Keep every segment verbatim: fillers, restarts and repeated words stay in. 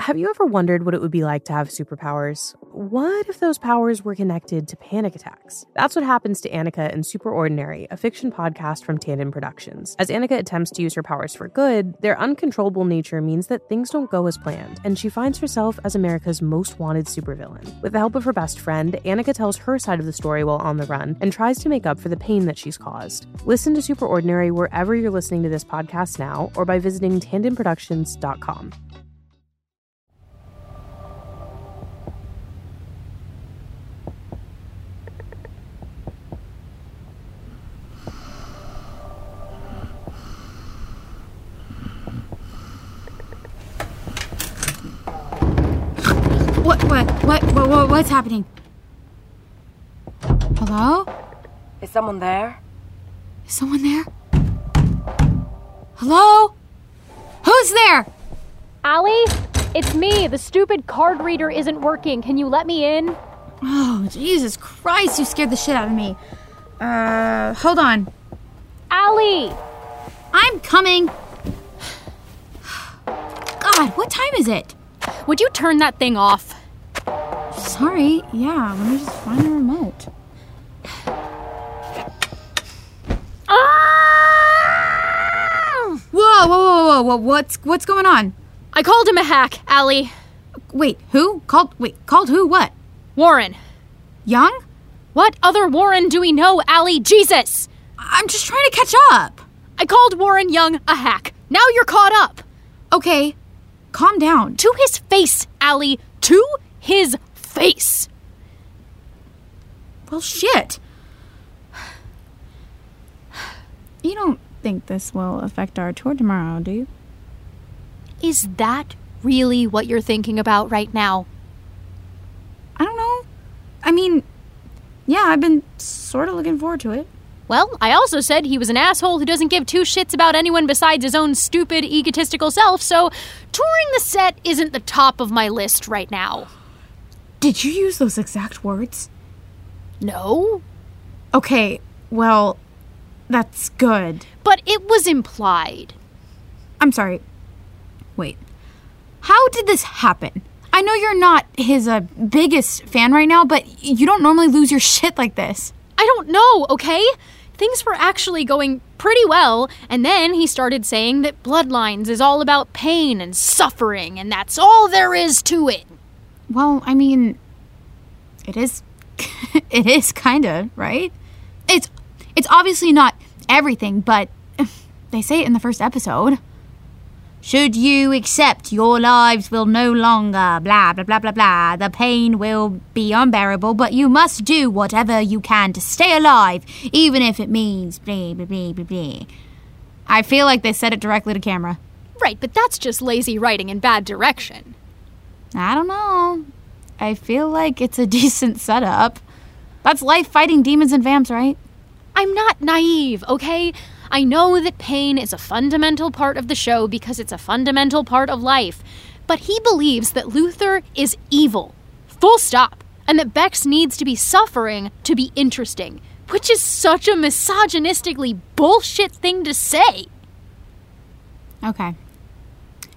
Have you ever wondered what it would be like to have superpowers? What if those powers were connected to panic attacks? That's what happens to Annika in Super Ordinary, a fiction podcast from Tandem Productions. As Annika attempts to use her powers for good, their uncontrollable nature means that things don't go as planned, and she finds herself as America's most wanted supervillain. With the help of her best friend, Annika tells her side of the story while on the run and tries to make up for the pain that she's caused. Listen to Super Ordinary wherever you're listening to this podcast now, or by visiting tandem productions dot com. What, what, what, what's happening? Hello? Is someone there? Is someone there? Hello? Who's there? Allie, it's me. The stupid card reader isn't working. Can you let me in? Oh, Jesus Christ, you scared the shit out of me. Uh, hold on. Allie! I'm coming. God, what time is it? Would you turn that thing off? Sorry, yeah, let me just find the remote. Ah! Whoa, whoa, whoa, whoa, whoa, what's, what's going on? I called him a hack, Allie. Wait, who? Called, wait, called who, what? Warren. Young? What other Warren do we know, Allie? Jesus! I'm just trying to catch up. I called Warren Young a hack. Now you're caught up. Okay, calm down. To his face, Allie, to his face. Face. Well, shit. You don't think this will affect our tour tomorrow, do you? Is that really what you're thinking about right now? I don't know. I mean, yeah, I've been sort of looking forward to it. Well, I also said he was an asshole who doesn't give two shits about anyone besides his own stupid, egotistical self, so touring the set isn't the top of my list right now. Did you use those exact words? No. Okay, well, that's good. But it was implied. I'm sorry. Wait. How did this happen? I know you're not his uh, biggest fan right now, but you don't normally lose your shit like this. I don't know, okay? Things were actually going pretty well, and then he started saying that Bloodlines is all about pain and suffering, and that's all there is to it. Well, I mean, it is, it is kind of, right? It's, it's obviously not everything, but they say it in the first episode. Should you accept your lives will no longer, blah, blah, blah, blah, blah. The pain will be unbearable, but you must do whatever you can to stay alive, even if it means blah, blah, blah, blah, blah. I feel like they said it directly to camera. Right, but that's just lazy writing and bad direction. I don't know. I feel like it's a decent setup. That's life fighting demons and vamps, right? I'm not naive, okay? I know that pain is a fundamental part of the show because it's a fundamental part of life. But he believes that Luther is evil. Full stop. And that Bex needs to be suffering to be interesting. Which is such a misogynistically bullshit thing to say. Okay.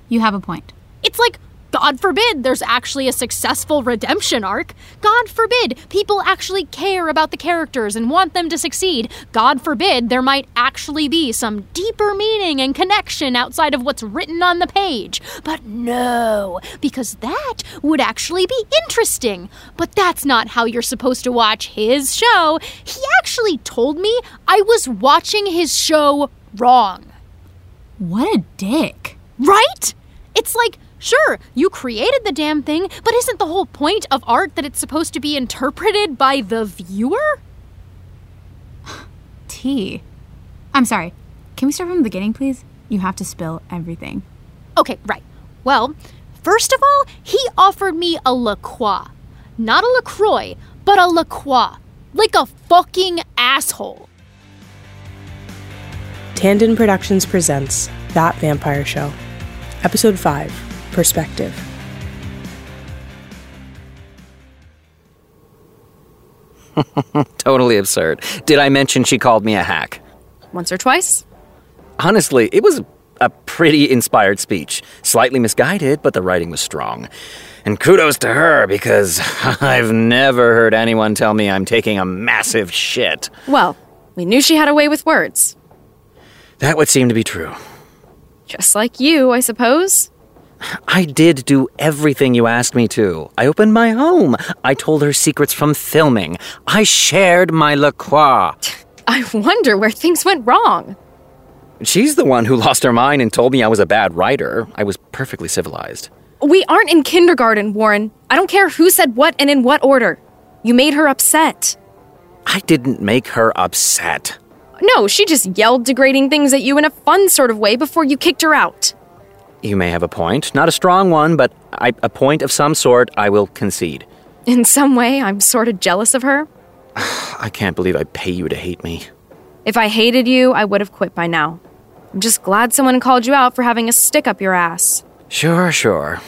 You have a point. It's like, God forbid there's actually a successful redemption arc. God forbid people actually care about the characters and want them to succeed. God forbid there might actually be some deeper meaning and connection outside of what's written on the page. But no, because that would actually be interesting. But that's not how you're supposed to watch his show. He actually told me I was watching his show wrong. What a dick. Right? It's like, sure, you created the damn thing, but isn't the whole point of art that it's supposed to be interpreted by the viewer? T. I'm sorry. Can we start from the beginning, please? You have to spill everything. Okay, right. Well, first of all, he offered me a La Croix. Not a LaCroix, but a La Croix. Like a fucking asshole. Tandon Productions presents That Vampire Show, Episode five. Perspective. Totally absurd. Did I mention she called me a hack? Once or twice. Honestly, it was a pretty inspired speech. Slightly misguided, but the writing was strong. And kudos to her, because I've never heard anyone tell me I'm taking a massive shit. Well, we knew she had a way with words. That would seem to be true. Just like you, I suppose. I did do everything you asked me to. I opened my home. I told her secrets from filming. I shared my La Croix. I wonder where things went wrong. She's the one who lost her mind and told me I was a bad writer. I was perfectly civilized. We aren't in kindergarten, Warren. I don't care who said what and in what order. You made her upset. I didn't make her upset. No, she just yelled degrading things at you in a fun sort of way before you kicked her out. You may have a point. Not a strong one, but I, a point of some sort I will concede. In some way, I'm sort of jealous of her. I can't believe I pay you to hate me. If I hated you, I would have quit by now. I'm just glad someone called you out for having a stick up your ass. Sure, sure.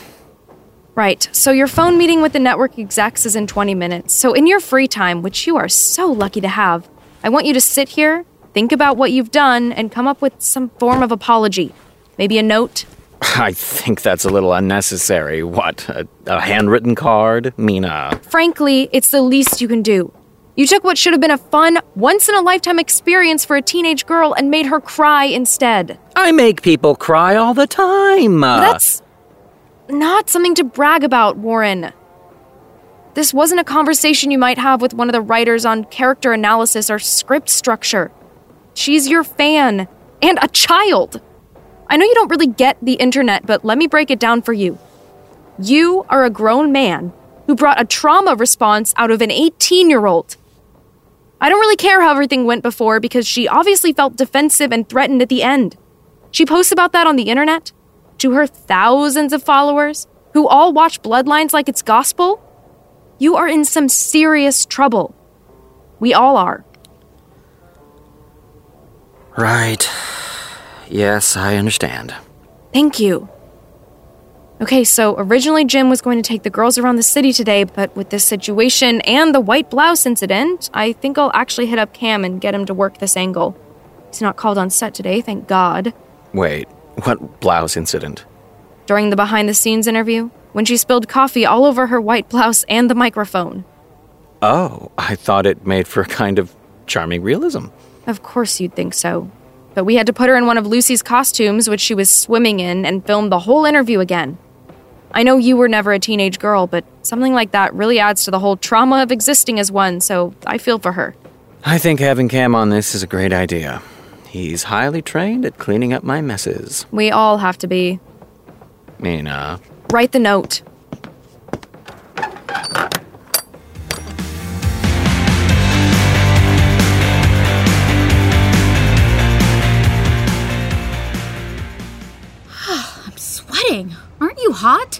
Right, so your phone meeting with the network execs is in twenty minutes. So in your free time, which you are so lucky to have, I want you to sit here, think about what you've done, and come up with some form of apology. Maybe a note. I think that's a little unnecessary. What, a, a handwritten card? Mina? Frankly, it's the least you can do. You took what should have been a fun, once-in-a-lifetime experience for a teenage girl and made her cry instead. I make people cry all the time. But that's not something to brag about, Warren. This wasn't a conversation you might have with one of the writers on character analysis or script structure. She's your fan and a child. I know you don't really get the internet, but let me break it down for you. You are a grown man who brought a trauma response out of an eighteen-year-old. I don't really care how everything went before, because she obviously felt defensive and threatened at the end. She posts about that on the internet to her thousands of followers who all watch Bloodlines like it's gospel. You are in some serious trouble. We all are. Right. Yes, I understand. Thank you. Okay, so originally Jim was going to take the girls around the city today, but with this situation and the white blouse incident, I think I'll actually hit up Cam and get him to work this angle. He's not called on set today, thank God. Wait, what blouse incident? During the behind-the-scenes interview, when she spilled coffee all over her white blouse and the microphone. Oh, I thought it made for a kind of charming realism. Of course you'd think so. But we had to put her in one of Lucy's costumes, which she was swimming in, and film the whole interview again. I know you were never a teenage girl, but something like that really adds to the whole trauma of existing as one, so I feel for her. I think having Cam on this is a great idea. He's highly trained at cleaning up my messes. We all have to be. Mina. Write the note. I'm sweating. Aren't you hot?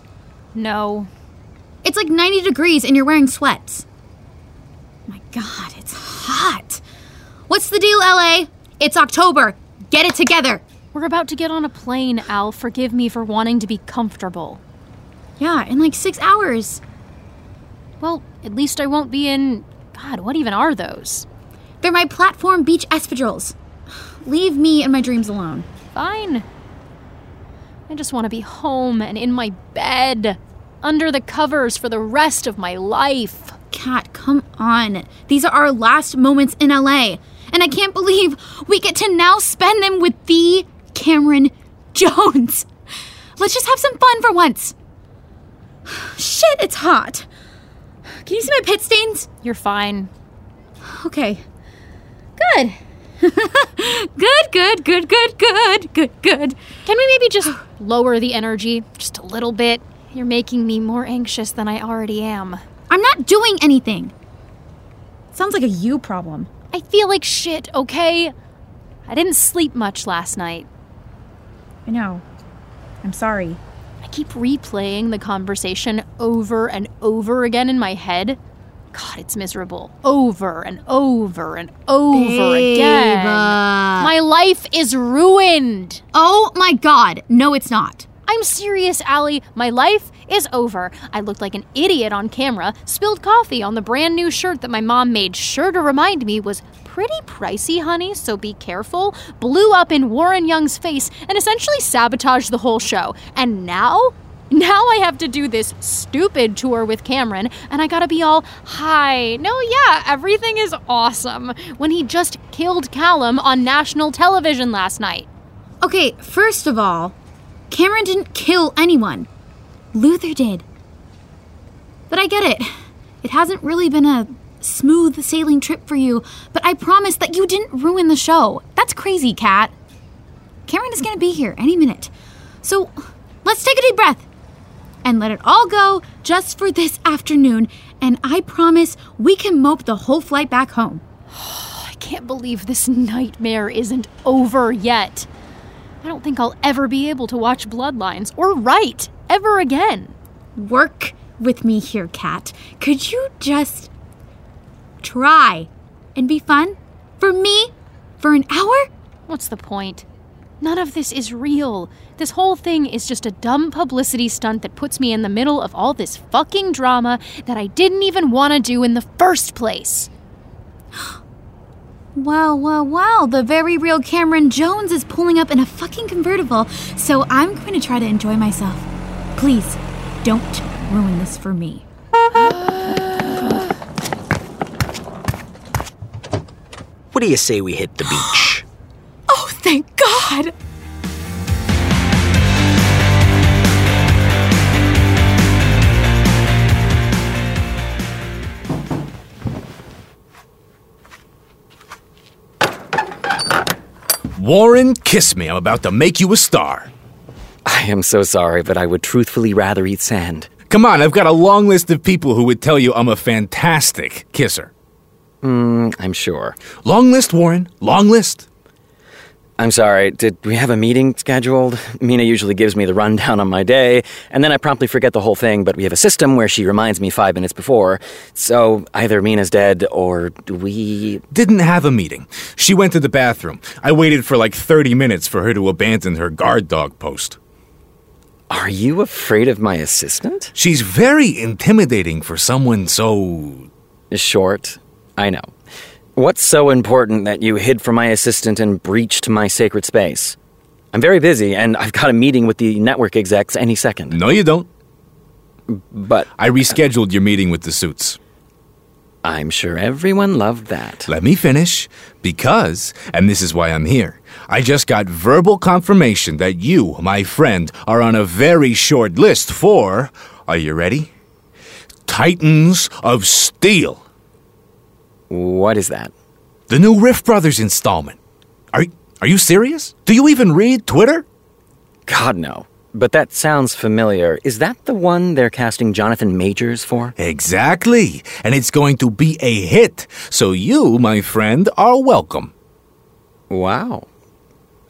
No. It's like ninety degrees and you're wearing sweats. My God, it's hot. What's the deal, L A? It's October. Get it together. We're about to get on a plane, Al. Forgive me for wanting to be comfortable. Yeah, in like six hours. Well, at least I won't be in... God, what even are those? They're my platform beach espadrilles. Leave me and my dreams alone. Fine. I just want to be home and in my bed, under the covers for the rest of my life. Kat, come on. These are our last moments in L A, and I can't believe we get to now spend them with the Cameron Jones. Let's just have some fun for once. Shit, it's hot. Can you see my pit stains? You're fine. Okay. Good. good, good, good, good, good, good, good. Can we maybe just lower the energy just a little bit? You're making me more anxious than I already am. I'm not doing anything. Sounds like a you problem. I feel like shit, okay? I didn't sleep much last night. I know. I'm sorry. I keep replaying the conversation over and over again in my head. God, it's miserable. Over and over and over Babe. again. My life is ruined. Oh my God. No, it's not. I'm serious, Allie. My life is over. I looked like an idiot on camera, spilled coffee on the brand new shirt that my mom made sure to remind me was pretty pricey, honey, so be careful, blew up in Warren Young's face and essentially sabotaged the whole show. And now... Now I have to do this stupid tour with Cameron, and I gotta be all, hi, no, yeah, everything is awesome, when he just killed Callum on national television last night. Okay, first of all, Cameron didn't kill anyone. Luther did. But I get it. It hasn't really been a smooth sailing trip for you, but I promise that you didn't ruin the show. That's crazy, Kat. Cameron is gonna be here any minute. So, let's take a deep breath. And let it all go just for this afternoon, and I promise we can mope the whole flight back home. I can't believe this nightmare isn't over yet. I don't think I'll ever be able to watch Bloodlines or write ever again. Work with me here, Kat. Could you just try and be fun for me for an hour? What's the point? None of this is real. This whole thing is just a dumb publicity stunt that puts me in the middle of all this fucking drama that I didn't even want to do in the first place. Wow, wow, wow. The very real Cameron Jones is pulling up in a fucking convertible, so I'm going to try to enjoy myself. Please, don't ruin this for me. What do you say we hit the beach? Oh, thank God! Warren, kiss me. I'm about to make you a star. I am so sorry, but I would truthfully rather eat sand. Come on, I've got a long list of people who would tell you I'm a fantastic kisser. Mm, I'm sure. Long list, Warren. Long list. I'm sorry, did we have a meeting scheduled? Mina usually gives me the rundown on my day, and then I promptly forget the whole thing, but we have a system where she reminds me five minutes before. So either Mina's dead or we... Didn't have a meeting. She went to the bathroom. I waited for like thirty minutes for her to abandon her guard dog post. Are you afraid of my assistant? She's very intimidating for someone so... Short. I know. What's so important that you hid from my assistant and breached my sacred space? I'm very busy, and I've got a meeting with the network execs any second. No, you don't. But... I rescheduled your meeting with the suits. I'm sure everyone loved that. Let me finish, because, and this is why I'm here, I just got verbal confirmation that you, my friend, are on a very short list for, are you ready? Titans of Steel. What is that? The new Riff Brothers installment. Are, are you serious? Do you even read Twitter? God, no. But that sounds familiar. Is that the one they're casting Jonathan Majors for? Exactly. And it's going to be a hit. So you, my friend, are welcome. Wow.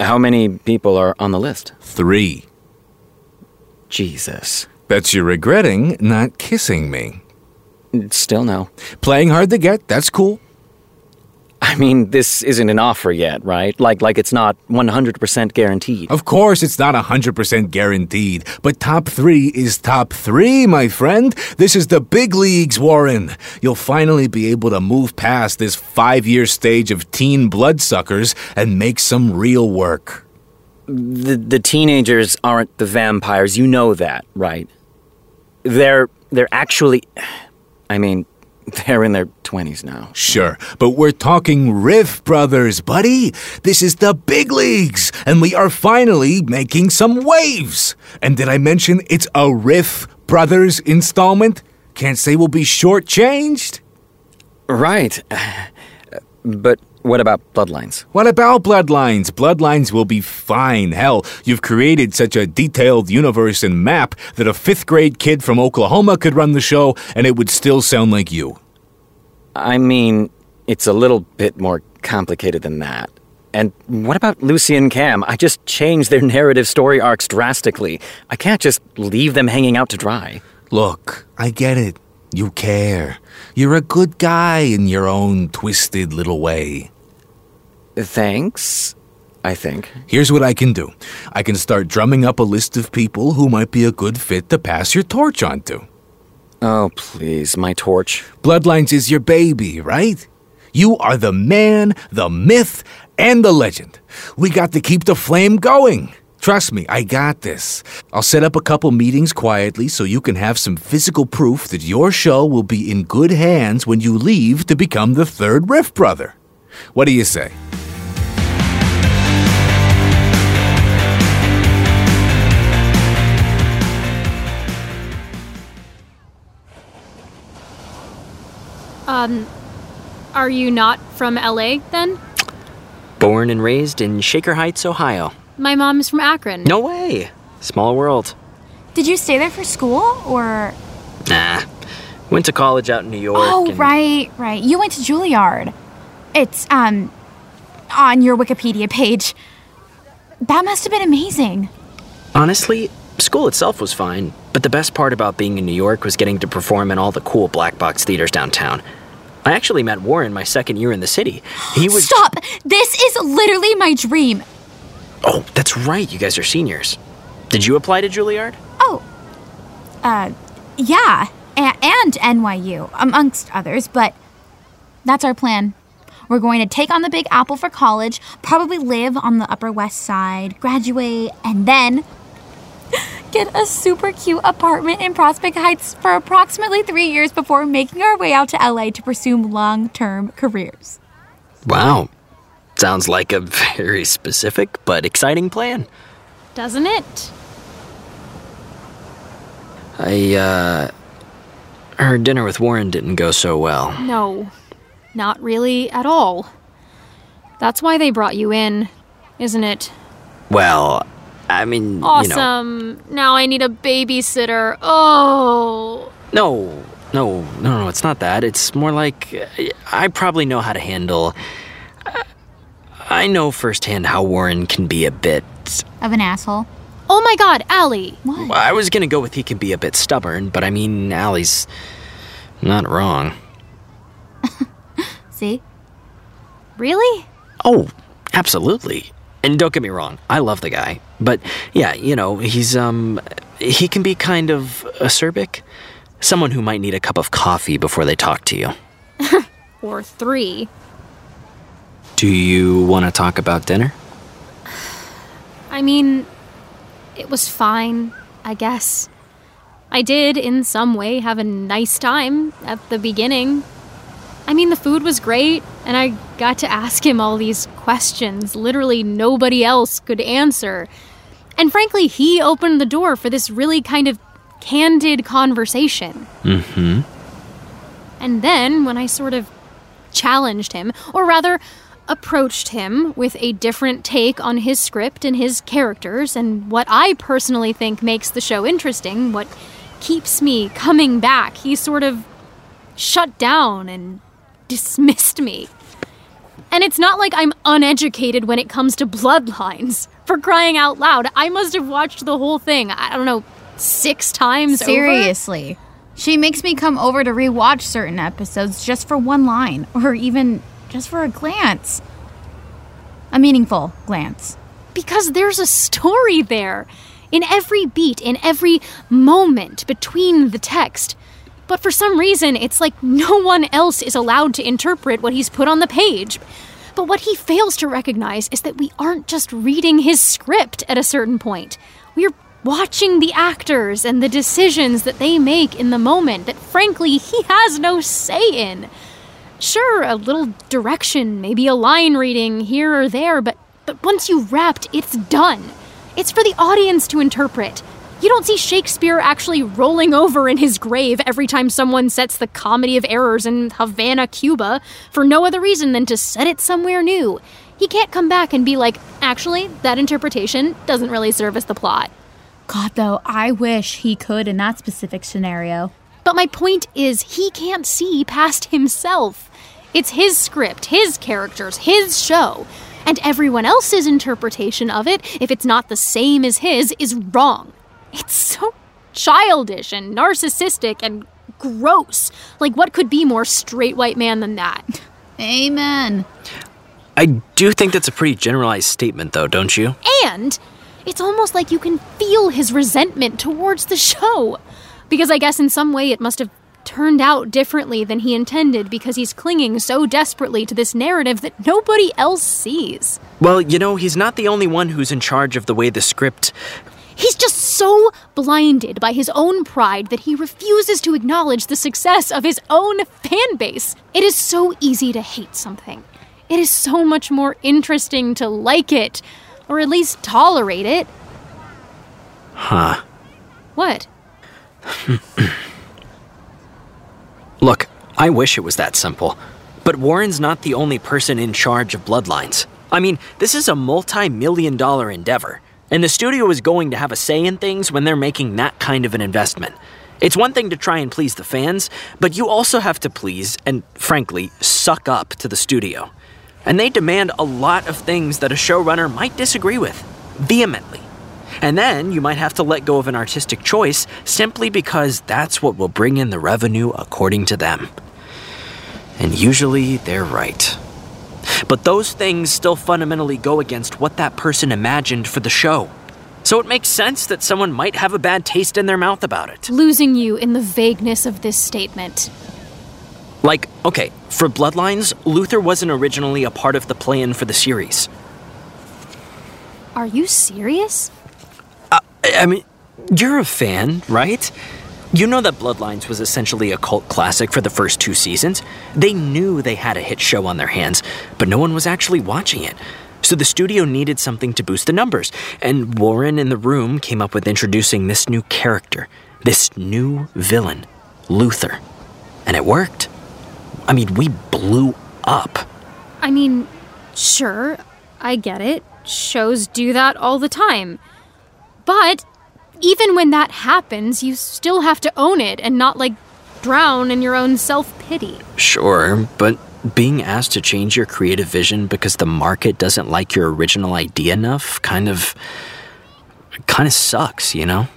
How many people are on the list? Three. Jesus. Bet you're regretting not kissing me. Still no. Playing hard to get, that's cool. I mean, this isn't an offer yet, right? Like, like it's not one hundred percent guaranteed. Of course it's not one hundred percent guaranteed, but top three is top three, my friend. This is the big leagues, Warren. You'll finally be able to move past this five-year stage of teen bloodsuckers and make some real work. The, the teenagers aren't the vampires. You know that, right? They're, they're actually... I mean, they're in their twenties now. Sure, but we're talking Riff Brothers, buddy. This is the big leagues, and we are finally making some waves. And did I mention it's a Riff Brothers installment? Can't say we'll be shortchanged. Right. But what about Bloodlines? What about Bloodlines? Bloodlines will be fine. Hell, you've created such a detailed universe and map that a fifth-grade kid from Oklahoma could run the show, and it would still sound like you. I mean, it's a little bit more complicated than that. And what about Lucy and Cam? I just changed their narrative story arcs drastically. I can't just leave them hanging out to dry. Look, I get it. You care. You're a good guy in your own twisted little way. Thanks, I think. Here's what I can do. I can start drumming up a list of people who might be a good fit to pass your torch on to. Oh, please, my torch. Bloodlines is your baby, right? You are the man, the myth, and the legend. We got to keep the flame going. Trust me, I got this. I'll set up a couple meetings quietly so you can have some physical proof that your show will be in good hands when you leave to become the third Riff Brother. What do you say? Um, are you not from L A, then? Born and raised in Shaker Heights, Ohio. My mom is from Akron. No way! Small world. Did you stay there for school, or...? Nah. Went to college out in New York. Oh, and... right, right. You went to Juilliard. It's, um, on your Wikipedia page. That must have been amazing. Honestly, school itself was fine, but the best part about being in New York was getting to perform in all the cool black box theaters downtown. I actually met Warren my second year in the city. He was... Stop! This is literally my dream! Oh, that's right. You guys are seniors. Did you apply to Juilliard? Oh, uh, yeah, a- and N Y U, amongst others, but that's our plan. We're going to take on the Big Apple for college, probably live on the Upper West Side, graduate, and then get a super cute apartment in Prospect Heights for approximately three years before making our way out to L A to pursue long-term careers. Wow. Sounds like a very specific but exciting plan. Doesn't it? I, uh... Our dinner with Warren didn't go so well. No, not really at all. That's why they brought you in, isn't it? Well, I mean, awesome. You know... Awesome. Now I need a babysitter. Oh! No, no, no, no, it's not that. It's more like I probably know how to handle... I know firsthand how Warren can be a bit... Of an asshole? Oh my god, Allie! What? I was gonna go with he can be a bit stubborn, but I mean, Allie's not wrong. See? Really? Oh, absolutely. And don't get me wrong, I love the guy. But, yeah, you know, he's, um... he can be kind of acerbic. Someone who might need a cup of coffee before they talk to you. Or three... Do you want to talk about dinner? I mean, it was fine, I guess. I did, in some way, have a nice time at the beginning. I mean, the food was great, and I got to ask him all these questions literally nobody else could answer. And frankly, he opened the door for this really kind of candid conversation. Mm-hmm. And then, when I sort of challenged him, or rather... approached him with a different take on his script and his characters and what I personally think makes the show interesting, what keeps me coming back. He sort of shut down and dismissed me. And it's not like I'm uneducated when it comes to Bloodlines. For crying out loud, I must have watched the whole thing, I don't know, six times over? Seriously. She makes me come over to rewatch certain episodes just for one line, or even... just for a glance. A meaningful glance. Because there's a story there. In every beat, in every moment between the text. But for some reason, it's like no one else is allowed to interpret what he's put on the page. But what he fails to recognize is that we aren't just reading his script at a certain point. We're watching the actors and the decisions that they make in the moment that, frankly, he has no say in. Sure, a little direction, maybe a line reading here or there, but, but once you've rapped, it's done. It's for the audience to interpret. You don't see Shakespeare actually rolling over in his grave every time someone sets the Comedy of Errors in Havana, Cuba, for no other reason than to set it somewhere new. He can't come back and be like, actually, that interpretation doesn't really service the plot. God, though, I wish he could in that specific scenario. But my point is, he can't see past himself. It's his script, his characters, his show. And everyone else's interpretation of it, if it's not the same as his, is wrong. It's so childish and narcissistic and gross. Like, what could be more straight white man than that? Amen. I do think that's a pretty generalized statement, though, don't you? And it's almost like you can feel his resentment towards the show. Because I guess in some way it must have turned out differently than he intended because he's clinging so desperately to this narrative that nobody else sees. Well, you know, he's not the only one who's in charge of the way the script... He's just so blinded by his own pride that he refuses to acknowledge the success of his own fan base. It is so easy to hate something. It is so much more interesting to like it, or at least tolerate it. Huh. What? Look, I wish it was that simple, but Warren's not the only person in charge of Bloodlines. I mean, this is a multi-million dollar endeavor. And the studio is going to have a say in things when they're making that kind of an investment. It's one thing to try and please the fans, but you also have to please, and frankly, suck up to the studio. And they demand a lot of things that a showrunner might disagree with, vehemently. And then you might have to let go of an artistic choice simply because that's what will bring in the revenue according to them. And usually they're right. But those things still fundamentally go against what that person imagined for the show. So it makes sense that someone might have a bad taste in their mouth about it. Losing you in the vagueness of this statement. Like, okay, for Bloodlines, Luther wasn't originally a part of the plan for the series. Are you serious? Uh, I mean, you're a fan, right? You know that Bloodlines was essentially a cult classic for the first two seasons. They knew they had a hit show on their hands, but no one was actually watching it. So the studio needed something to boost the numbers, and Warren in the room came up with introducing this new character, this new villain, Luther. And it worked. I mean, we blew up. I mean, sure, I get it. Shows do that all the time. But... even when that happens, you still have to own it and not, like, drown in your own self-pity. Sure, but being asked to change your creative vision because the market doesn't like your original idea enough kind of... kind of sucks, you know?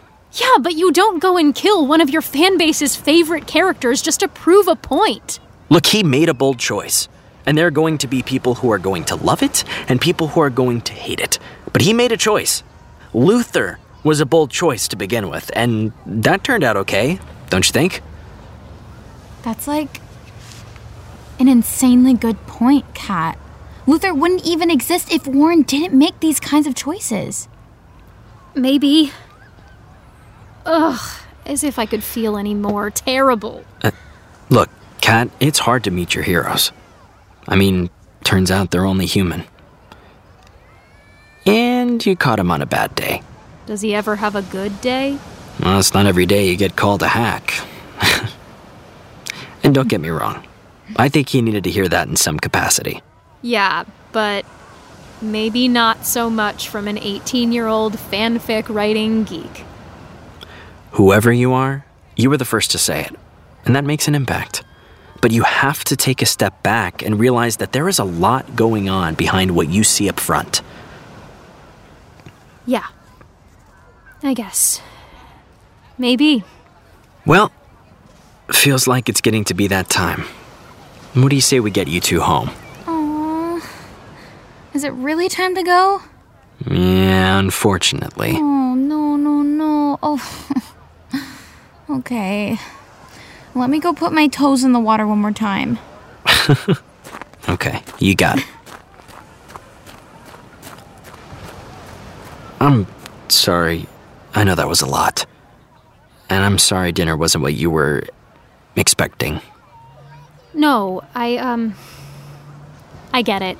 Yeah, but you don't go and kill one of your fanbase's favorite characters just to prove a point. Look, he made a bold choice. And there are going to be people who are going to love it and people who are going to hate it. But he made a choice. Luther... was a bold choice to begin with, and that turned out okay, don't you think? That's like an insanely good point, Kat. Luther wouldn't even exist if Warren didn't make these kinds of choices. Maybe. Ugh, as if I could feel any more terrible. Uh, look, Kat, it's hard to meet your heroes. I mean, turns out they're only human. And you caught him on a bad day. Does he ever have a good day? Well, it's not every day you get called a hack. And don't get me wrong. I think he needed to hear that in some capacity. Yeah, but maybe not so much from an eighteen-year-old fanfic-writing geek. Whoever you are, you were the first to say it. And that makes an impact. But you have to take a step back and realize that there is a lot going on behind what you see up front. Yeah. I guess. Maybe. Well, feels like it's getting to be that time. What do you say we get you two home? Aww. Is it really time to go? Yeah, unfortunately. Oh, no, no, no. Oh. Okay. Let me go put my toes in the water one more time. Okay, you got it. I'm sorry. I know that was a lot. And I'm sorry dinner wasn't what you were expecting. No, I, um... I get it.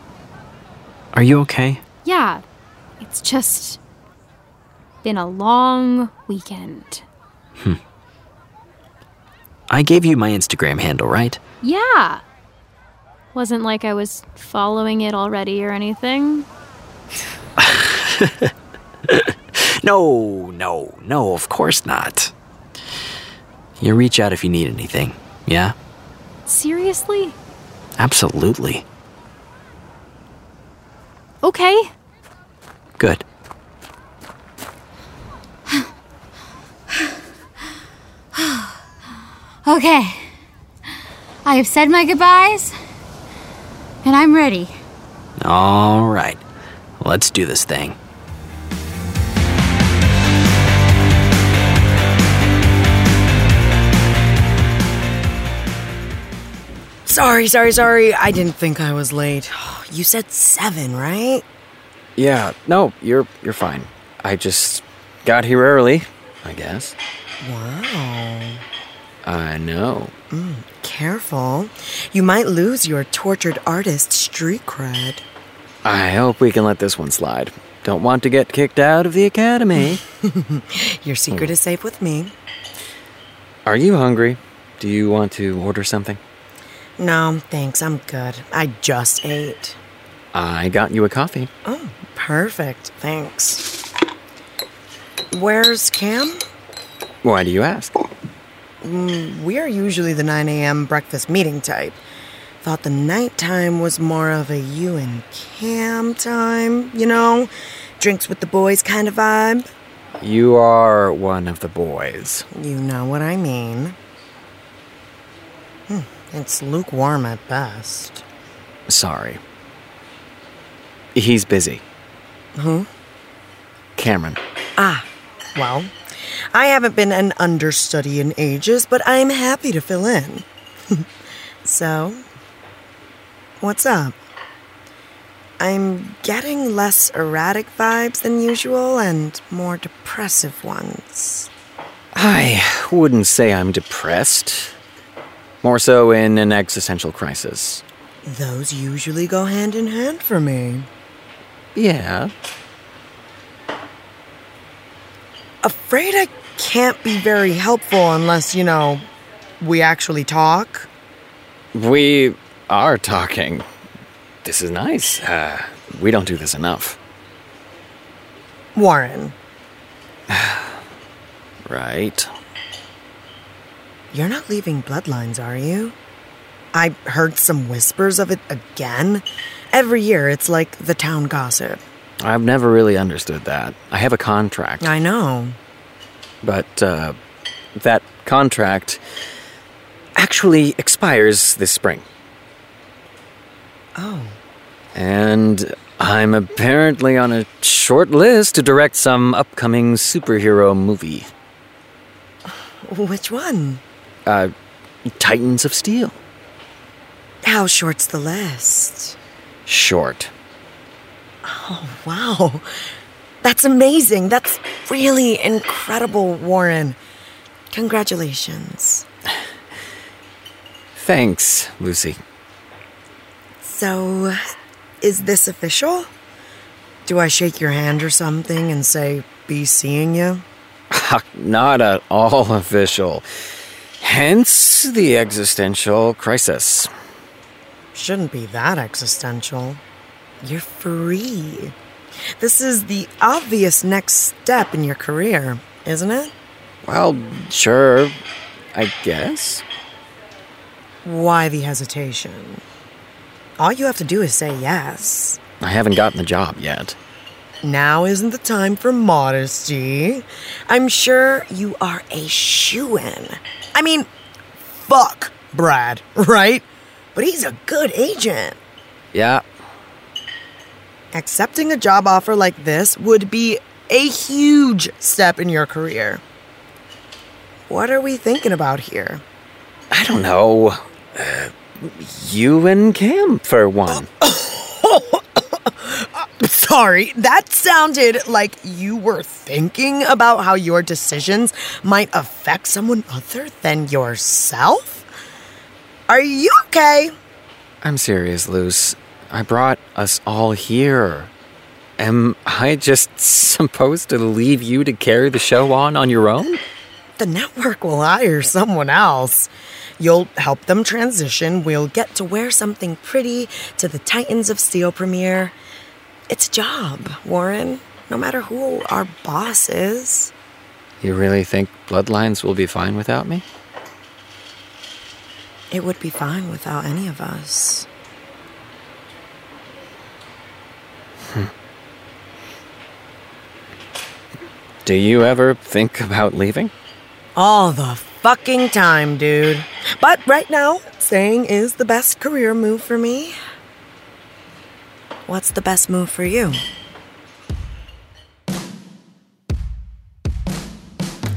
Are you okay? Yeah. It's just... been a long weekend. Hmm. I gave you my Instagram handle, right? Yeah. Wasn't like I was following it already or anything. No, no, no, of course not. You reach out if you need anything, yeah? Seriously? Absolutely. Okay. Good. Okay. I have said my goodbyes, and I'm ready. All right. Let's do this thing. Sorry, sorry, sorry. I didn't think I was late. You said seven, right? Yeah. No, you're you're fine. I just got here early, I guess. Wow. I know. Mm, careful. You might lose your tortured artist street cred. I hope we can let this one slide. Don't want to get kicked out of the academy. Your secret mm. is safe with me. Are you hungry? Do you want to order something? No, thanks. I'm good. I just ate. I got you a coffee. Oh, perfect. Thanks. Where's Cam? Why do you ask? Mm, we are usually the nine a.m. breakfast meeting type. Thought the nighttime was more of a you and Cam time, you know? Drinks with the boys kind of vibe. You are one of the boys. You know what I mean. Hmm. It's lukewarm at best. Sorry. He's busy. Who? Cameron. Ah, well, I haven't been an understudy in ages, but I'm happy to fill in. So, what's up? I'm getting less erratic vibes than usual and more depressive ones. I wouldn't say I'm depressed. More so in an existential crisis. Those usually go hand in hand for me. Yeah. Afraid I can't be very helpful unless, you know, we actually talk. We are talking. This is nice. Uh, we don't do this enough. Warren. Right. You're not leaving Bloodlines, are you? I heard some whispers of it again. Every year, it's like the town gossip. I've never really understood that. I have a contract. I know. But uh, that contract actually expires this spring. Oh. And I'm apparently on a short list to direct some upcoming superhero movie. Which one? Uh, Titans of Steel. How short's the list? Short. Oh, wow. That's amazing. That's really incredible, Warren. Congratulations. Thanks, Lucy. So, is this official? Do I shake your hand or something and say, be seeing you? Not at all official. Hence the existential crisis. Shouldn't be that existential. You're free. This is the obvious next step in your career, isn't it? Well, sure, I guess. Why the hesitation? All you have to do is say yes. I haven't gotten the job yet. Now isn't the time for modesty. I'm sure you are a shoo-in. I mean, fuck Brad, right? But he's a good agent. Yeah. Accepting a job offer like this would be a huge step in your career. What are we thinking about here? I don't know. Uh, you and Cam, for one. Sorry, that sounded like you were thinking about how your decisions might affect someone other than yourself? Are you okay? I'm serious, Luce. I brought us all here. Am I just supposed to leave you to carry the show on on your own? The network will hire someone else. You'll help them transition. We'll get to wear something pretty to the Titans of Steel premiere. It's a job, Warren, no matter who our boss is. You really think Bloodlines will be fine without me? It would be fine without any of us. Hmm. Do you ever think about leaving? All the fucking time, dude. But right now, staying is the best career move for me. What's the best move for you?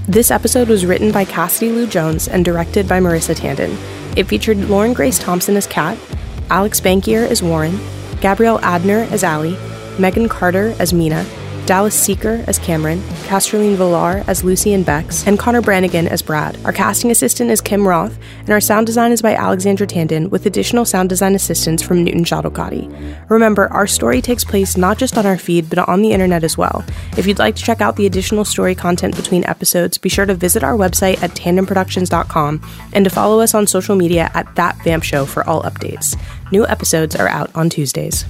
This episode was written by Cassidy Lou Jones and directed by Marissa Tandon. It featured Lauren Grace Thompson as Kat, Alex Bankier as Warren, Gabrielle Adner as Allie, Megan Carter as Mina, Dallas Seeker as Cameron, Casterlene Villar as Lucy and Bex, and Connor Branigan as Brad. Our casting assistant is Kim Roth, and our sound design is by Alexandra Tandon, with additional sound design assistance from Newton Shadokati. Remember, our story takes place not just on our feed, but on the internet as well. If you'd like to check out the additional story content between episodes, be sure to visit our website at tandem productions dot com and to follow us on social media at ThatVampShow for all updates. New episodes are out on Tuesdays.